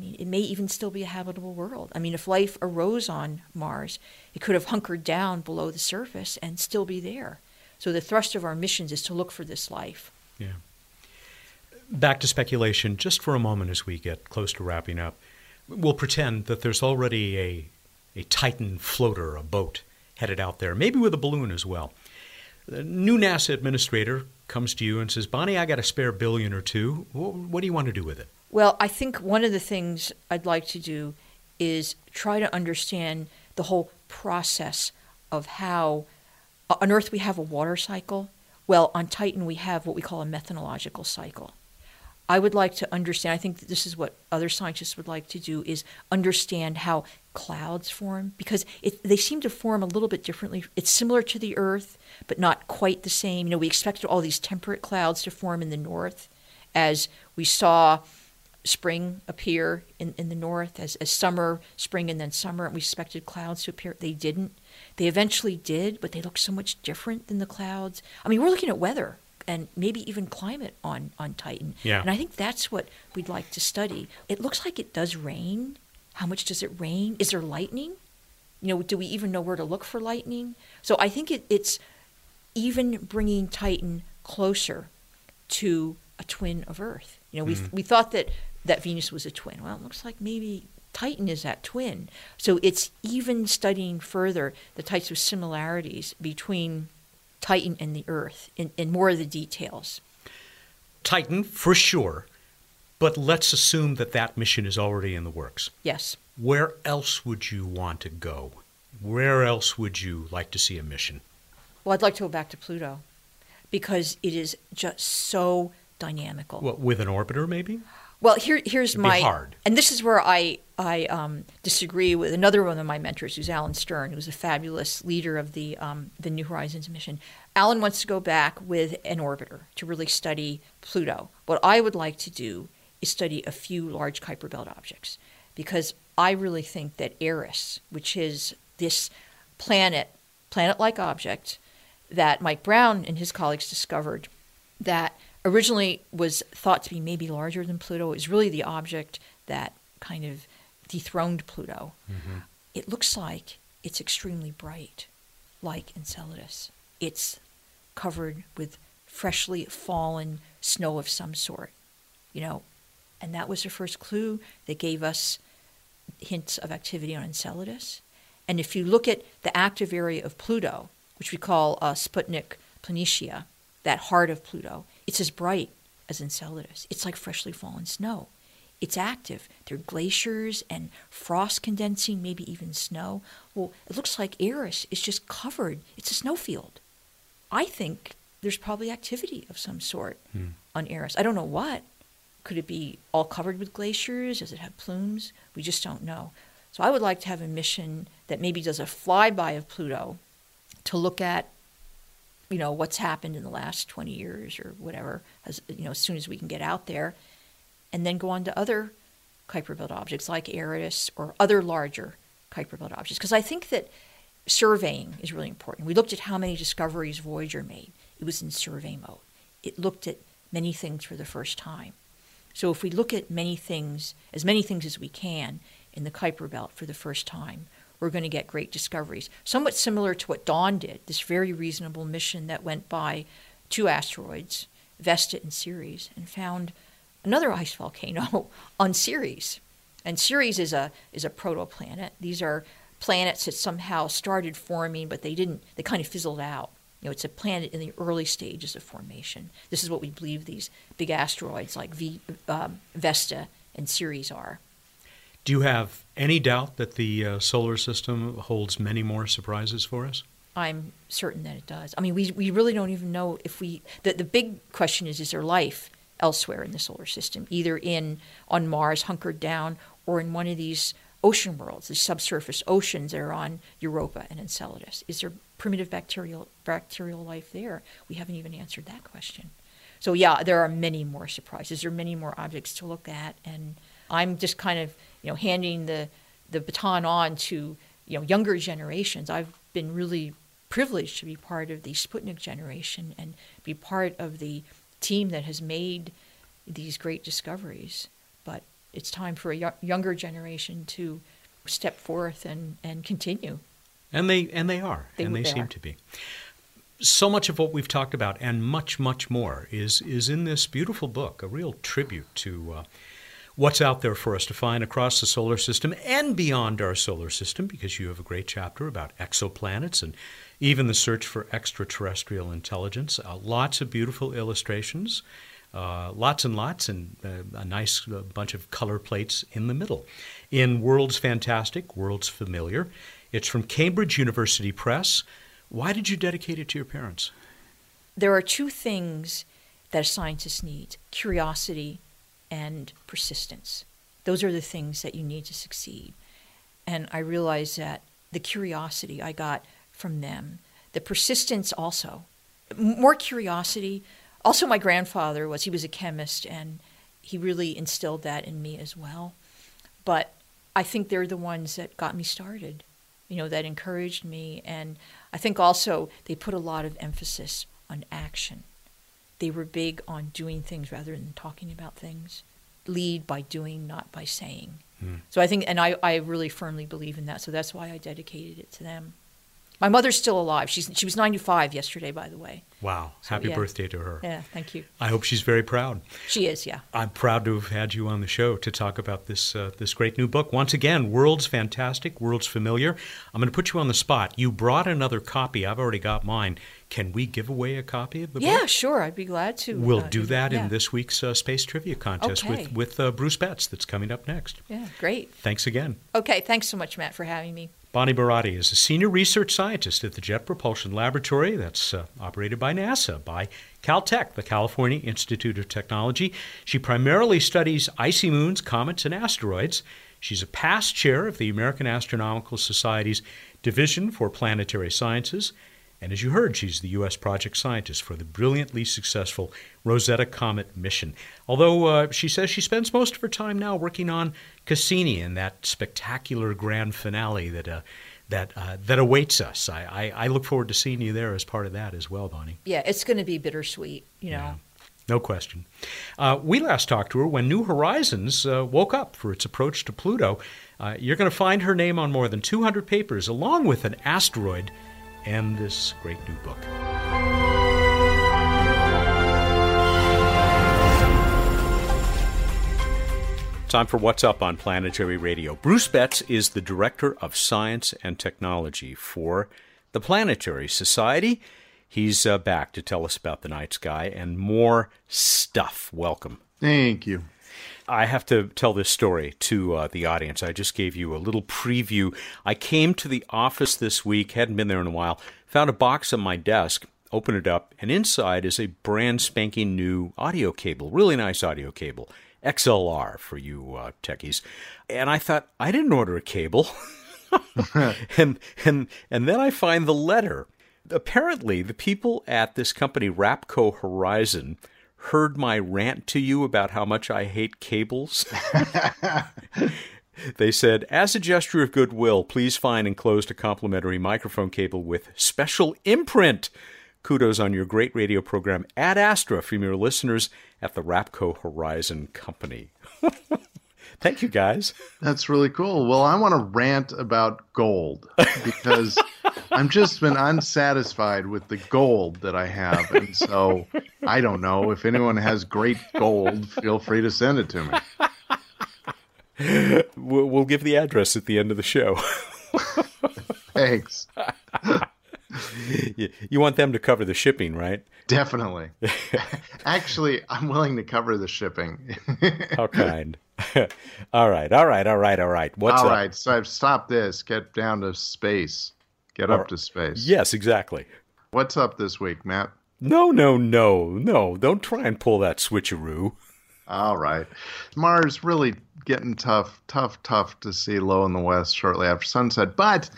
it may even still be a habitable world. If life arose on Mars, it could have hunkered down below the surface and still be there. So the thrust of our missions is to look for this life. Yeah. Back to speculation, just for a moment as we get close to wrapping up. We'll pretend that there's already a Titan floater, a boat, headed out there, maybe with a balloon as well. The new NASA administrator comes to you and says, Bonnie, I got a spare billion or two. What do you want to do with it? Well, I think one of the things I'd like to do is try to understand the whole process of how on Earth we have a water cycle. Well, on Titan we have what we call a methanological cycle. I would like to understand, I think that this is what other scientists would like to do, is understand how clouds form, because they seem to form a little bit differently. It's similar to the Earth, but not quite the same. You know, we expected all these temperate clouds to form in the north as we saw spring appear in the north, as summer, spring, and then summer, and we expected clouds to appear. They didn't. They eventually did, but they look so much different than the clouds. I mean, we're looking at weather and maybe even climate on Titan. Yeah. And I think that's what we'd like to study. It looks like it does rain. How much does it rain? Is there lightning? You know, do we even know where to look for lightning? So I think it's even bringing Titan closer to a twin of Earth. You know, we thought that Venus was a twin. Well, it looks like maybe Titan is that twin. So it's even studying further the types of similarities between Titan and the Earth in more of the details. Titan, for sure, but let's assume that mission is already in the works. Yes. Where else would you want to go? Where else would you like to see a mission? Well, I'd like to go back to Pluto because it is just so dynamical. Well, with an orbiter, maybe? Well, here's my... It'd be hard. And this is where I disagree with another one of my mentors, who's Alan Stern, who's a fabulous leader of the New Horizons mission. Alan wants to go back with an orbiter to really study Pluto. What I would like to do is study a few large Kuiper Belt objects, because I really think that Eris, which is this planet-like object that Mike Brown and his colleagues discovered that originally was thought to be maybe larger than Pluto, is really the object that kind of dethroned Pluto. Mm-hmm. It looks like it's extremely bright, like Enceladus. It's covered with freshly fallen snow of some sort, you know, and that was the first clue that gave us hints of activity on Enceladus. And if you look at the active area of Pluto, which we call Sputnik Planitia, that heart of Pluto, it's as bright as Enceladus. It's like freshly fallen snow. It's active. There are glaciers and frost condensing, maybe even snow. Well, it looks like Eris is just covered. It's a snowfield. I think there's probably activity of some sort on Eris. I don't know what. Could it be all covered with glaciers? Does it have plumes? We just don't know. So I would like to have a mission that maybe does a flyby of Pluto to look at, you know, what's happened in the last 20 years or whatever, as, you know, as soon as we can get out there, and then go on to other Kuiper Belt objects like Eris or other larger Kuiper Belt objects. Because I think that surveying is really important. We looked at how many discoveries Voyager made. It was in survey mode. It looked at many things for the first time. So if we look at many things as we can in the Kuiper Belt for the first time, we're going to get great discoveries. Somewhat similar to what Dawn did, this very reasonable mission that went by two asteroids, Vesta and Ceres, and found another ice volcano on Ceres. And Ceres is a protoplanet. These are planets that somehow started forming, but they kind of fizzled out. You know, it's a planet in the early stages of formation. This is what we believe these big asteroids like Vesta and Ceres are. Do you have any doubt that the solar system holds many more surprises for us? I'm certain that it does. I mean, we really don't even know if the big question is there life elsewhere in the solar system, either on Mars hunkered down or in one of these ocean worlds, these subsurface oceans that are on Europa and Enceladus. Is there primitive bacterial life there? We haven't even answered that question. So yeah, there are many more surprises. There are many more objects to look at, and I'm just kind of, you know, handing the baton on to, you know, younger generations. I've been really privileged to be part of the Sputnik generation and be part of the team that has made these great discoveries, but it's time for a younger generation to step forth and continue. And they seem to be. So much of what we've talked about and much more is in this beautiful book, a real tribute to what's out there for us to find across the solar system and beyond our solar system, because you have a great chapter about exoplanets and even the search for extraterrestrial intelligence. Lots of beautiful illustrations, lots and lots, and a nice bunch of color plates in the middle. In Worlds Fantastic, Worlds Familiar, it's from Cambridge University Press. Why did you dedicate it to your parents? There are two things that scientists need: curiosity and persistence. Those are the things that you need to succeed. And I realized that the curiosity I got from them, the persistence also. More curiosity. Also, my grandfather was, he was a chemist, and he really instilled that in me as well. But I think they're the ones that got me started, you know, that encouraged me. And I think also they put a lot of emphasis on action. They were big on doing things rather than talking about things. Lead by doing, not by saying. Mm. So I think, and I really firmly believe in that. So that's why I dedicated it to them. My mother's still alive. She was 95 yesterday, by the way. Wow. So, happy birthday to her. Yeah, thank you. I hope she's very proud. She is, yeah. I'm proud to have had you on the show to talk about this this great new book. Once again, Worlds Fantastic, Worlds Familiar. I'm going to put you on the spot. You brought another copy. I've already got mine. Can we give away a copy of the book? Yeah, sure. I'd be glad to. We'll do that in this week's Space Trivia Contest with Bruce Betts, that's coming up next. Yeah, great. Thanks again. Okay, thanks so much, Matt, for having me. Bonnie Buratti is a senior research scientist at the Jet Propulsion Laboratory, that's operated by NASA, by Caltech, the California Institute of Technology. She primarily studies icy moons, comets, and asteroids. She's a past chair of the American Astronomical Society's Division for Planetary Sciences. And as you heard, she's the U.S. project scientist for the brilliantly successful Rosetta Comet mission. Although she says she spends most of her time now working on Cassini and that spectacular grand finale that awaits us. I look forward to seeing you there as part of that as well, Bonnie. Yeah, it's going to be bittersweet, you know. Yeah, no question. We last talked to her when New Horizons woke up for its approach to Pluto. You're going to find her name on more than 200 papers, along with an asteroid and this great new book. Time for What's Up on Planetary Radio. Bruce Betts is the Director of Science and Technology for the Planetary Society. He's back to tell us about the night sky and more stuff. Welcome. Thank you. I have to tell this story to the audience. I just gave you a little preview. I came to the office this week, hadn't been there in a while, found a box on my desk, opened it up, and inside is a brand spanking new audio cable, really nice audio cable, XLR for you techies. And I thought, I didn't order a cable. and then I find the letter. Apparently, the people at this company, Rapco Horizon, heard my rant to you about how much I hate cables. They said, as a gesture of goodwill, please find enclosed a complimentary microphone cable with special imprint. Kudos on your great radio program Ad Astra from your listeners at the Rapco Horizon Company. Thank you, guys. That's really cool. Well, I want to rant about gold because I've just been unsatisfied with the gold that I have. And so I don't know. If anyone has great gold, feel free to send it to me. We'll give the address at the end of the show. Thanks. You want them to cover the shipping, right? Definitely. Actually, I'm willing to cover the shipping. How kind. All right. What's up? All right, so I've stopped this. Get down to space. Get up to space. Yes, exactly. What's up this week, Matt? No. Don't try and pull that switcheroo. All right. Mars really getting tough to see low in the west shortly after sunset. But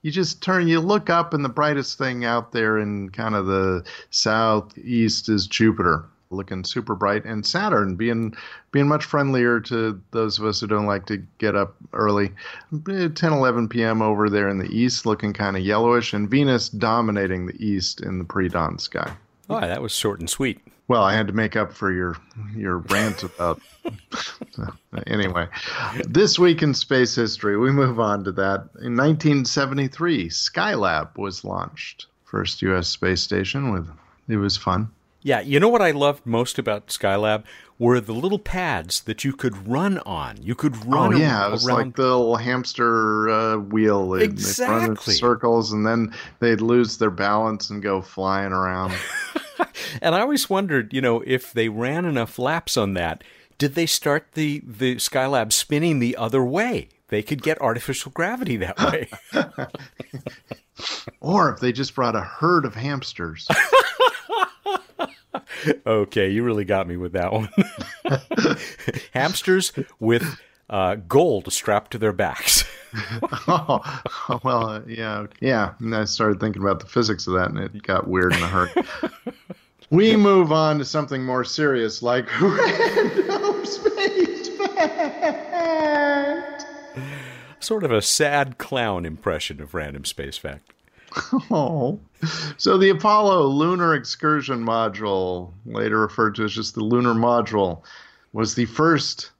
you just you look up, and the brightest thing out there in kind of the southeast is Jupiter, looking super bright, and Saturn being much friendlier to those of us who don't like to get up early. 10-11 p.m. over there in the east, looking kind of yellowish, and Venus dominating the east in the pre-dawn sky. Oh, that was short and sweet. Well, I had to make up for your rant about... Anyway, this week in space history, we move on to that. In 1973, Skylab was launched. First U.S. space station. It was fun. Yeah, you know what I loved most about Skylab were the little pads that you could run on. You could run around. Oh, yeah, it was like the little hamster wheel. Exactly. They'd run in circles, and then they'd lose their balance and go flying around. And I always wondered, you know, if they ran enough laps on that, did they start the Skylab spinning the other way? They could get artificial gravity that way. Or if they just brought a herd of hamsters. Okay, you really got me with that one. Hamsters with gold strapped to their backs. Yeah. And I started thinking about the physics of that, and it got weird in a hurry. We move on to something more serious, like random space fact. Sort of a sad clown impression of random space fact. Oh, so the Apollo Lunar Excursion Module, later referred to as just the Lunar Module, was the first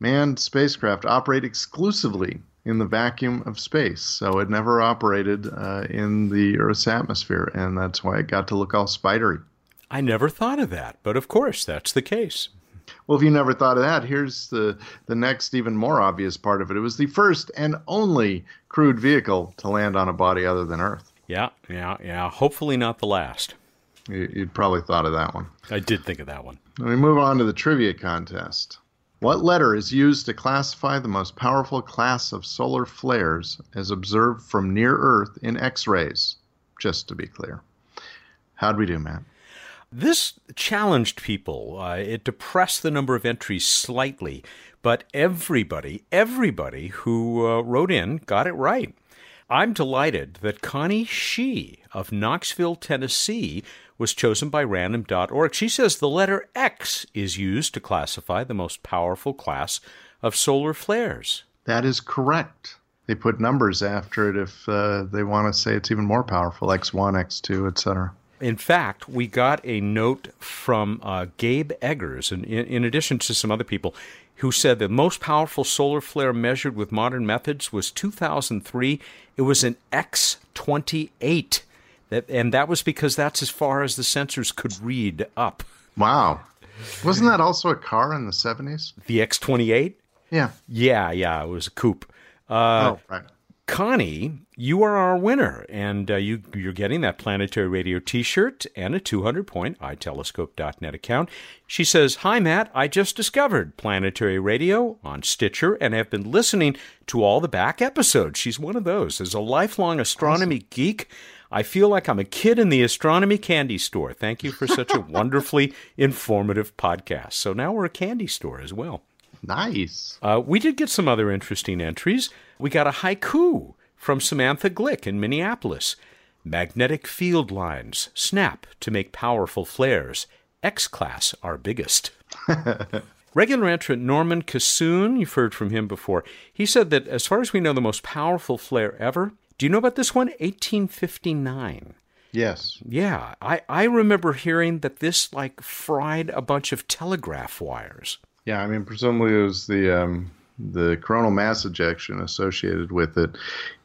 manned spacecraft to operate exclusively in the vacuum of space. So it never operated in the Earth's atmosphere, and that's why it got to look all spidery. I never thought of that, but of course that's the case. Well, if you never thought of that, here's the next even more obvious part of it. It was the first and only crewed vehicle to land on a body other than Earth. Yeah. Hopefully not the last. You'd probably thought of that one. I did think of that one. We move on to the trivia contest. What letter is used to classify the most powerful class of solar flares as observed from near Earth in X-rays? Just to be clear. How'd we do, Matt? This challenged people. It depressed the number of entries slightly, but everybody who wrote in got it right. I'm delighted that Connie Shee of Knoxville, Tennessee, was chosen by Random.org. She says the letter X is used to classify the most powerful class of solar flares. That is correct. They put numbers after it if they want to say it's even more powerful, X1, X2, etc. In fact, we got a note from Gabe Eggers, and in addition to some other people, who said the most powerful solar flare measured with modern methods was 2003. It was an X28, and that was because that's as far as the sensors could read up. Wow. Wasn't that also a car in the 70s? The X28? Yeah. Yeah, it was a coupe. Right. Connie, you are our winner, and you're getting that Planetary Radio t-shirt and a 200-point itelescope.net account. She says, "Hi, Matt. I just discovered Planetary Radio on Stitcher and have been listening to all the back episodes." She's one of those. As a lifelong astronomy geek, I feel like I'm a kid in the astronomy candy store. Thank you for such a wonderfully informative podcast. So now we're a candy store as well. Nice. We did get some other interesting entries. We got a haiku from Samantha Glick in Minneapolis. Magnetic field lines snap to make powerful flares. X-class are biggest. Regular entrant Norman Kassoon, you've heard from him before. He said that, as far as we know, the most powerful flare ever. Do you know about this one? 1859. Yes. Yeah. I remember hearing that this, fried a bunch of telegraph wires. Yeah, I mean, presumably it was the coronal mass ejection associated with it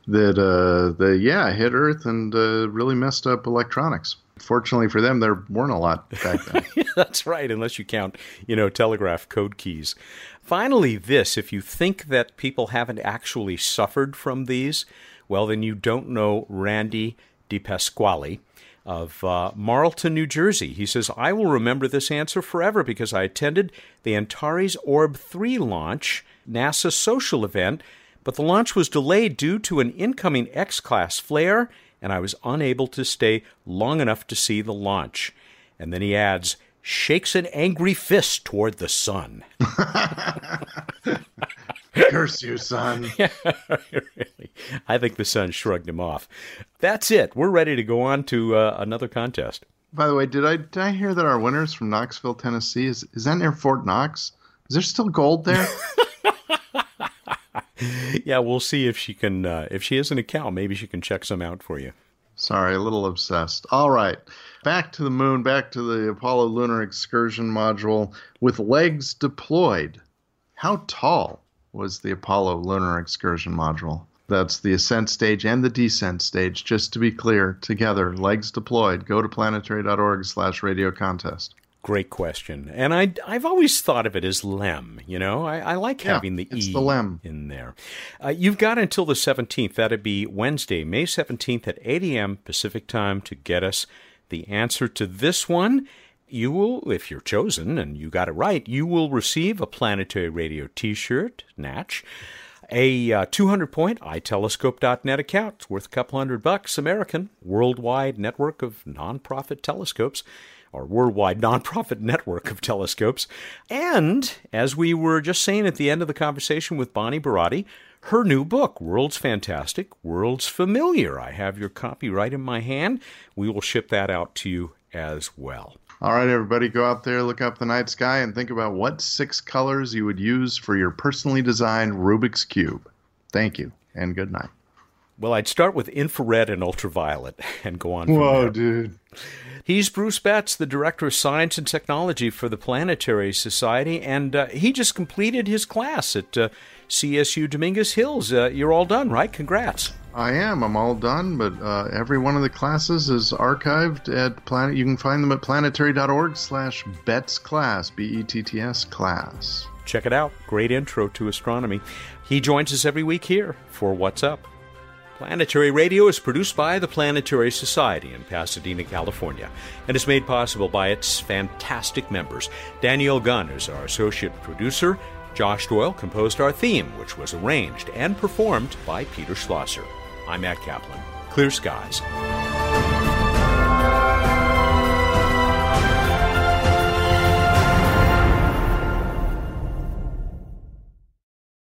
that hit Earth and really messed up electronics. Fortunately for them, there weren't a lot back then. Yeah, that's right, unless you count, telegraph code keys. Finally, this, if you think that people haven't actually suffered from these, well, then you don't know Randy DePasquale of Marlton, New Jersey. He says, "I will remember this answer forever because I attended the Antares Orb 3 launch NASA social event, but the launch was delayed due to an incoming X-class flare, and I was unable to stay long enough to see the launch." And then he adds, "shakes an angry fist toward the sun." Curse you, sun. Yeah, really. I think the sun shrugged him off. That's it. We're ready to go on to another contest. By the way, did I hear that our winner's from Knoxville, Tennessee? Is that near Fort Knox? Is there still gold there? Yeah, we'll see if she can. If she isn't a cow, maybe she can check some out for you. Sorry, a little obsessed. All right. Back to the moon, back to the Apollo Lunar Excursion Module. With legs deployed, how tall was the Apollo Lunar Excursion Module? That's the ascent stage and the descent stage, just to be clear, together, legs deployed. Go to planetary.org/radio contest. Great question. And I've always thought of it as LEM, you know. I like having the E the LEM in there. You've got until the 17th. That'd be Wednesday, May 17th at 8 a.m. Pacific time to get us the answer to this one. You will, if you're chosen and you got it right, you will receive a Planetary Radio T-shirt, Natch, a 200-point itelescope.net account worth $200 American, worldwide network of nonprofit telescopes, our worldwide nonprofit network of telescopes. And as we were just saying at the end of the conversation with Bonnie Buratti, her new book, Worlds Fantastic, Worlds Familiar. I have your copy right in my hand. We will ship that out to you as well. All right, everybody, go out there, look up the night sky, and think about what 6 colors you would use for your personally designed Rubik's Cube. Thank you, and good night. Well, I'd start with infrared and ultraviolet and go on from there. Whoa, dude. He's Bruce Betts, the Director of Science and Technology for the Planetary Society, and he just completed his class at CSU Dominguez Hills. You're all done, right? Congrats. I am. I'm all done, but every one of the classes is archived at Planet. You can find them at planetary.org/BettsClass, B-E-T-T-S class. Check it out. Great intro to astronomy. He joins us every week here for What's Up. Planetary Radio is produced by the Planetary Society in Pasadena, California, and is made possible by its fantastic members. Daniel Gunn is our associate producer. Josh Doyle composed our theme, which was arranged and performed by Peter Schlosser. I'm Matt Kaplan. Clear skies.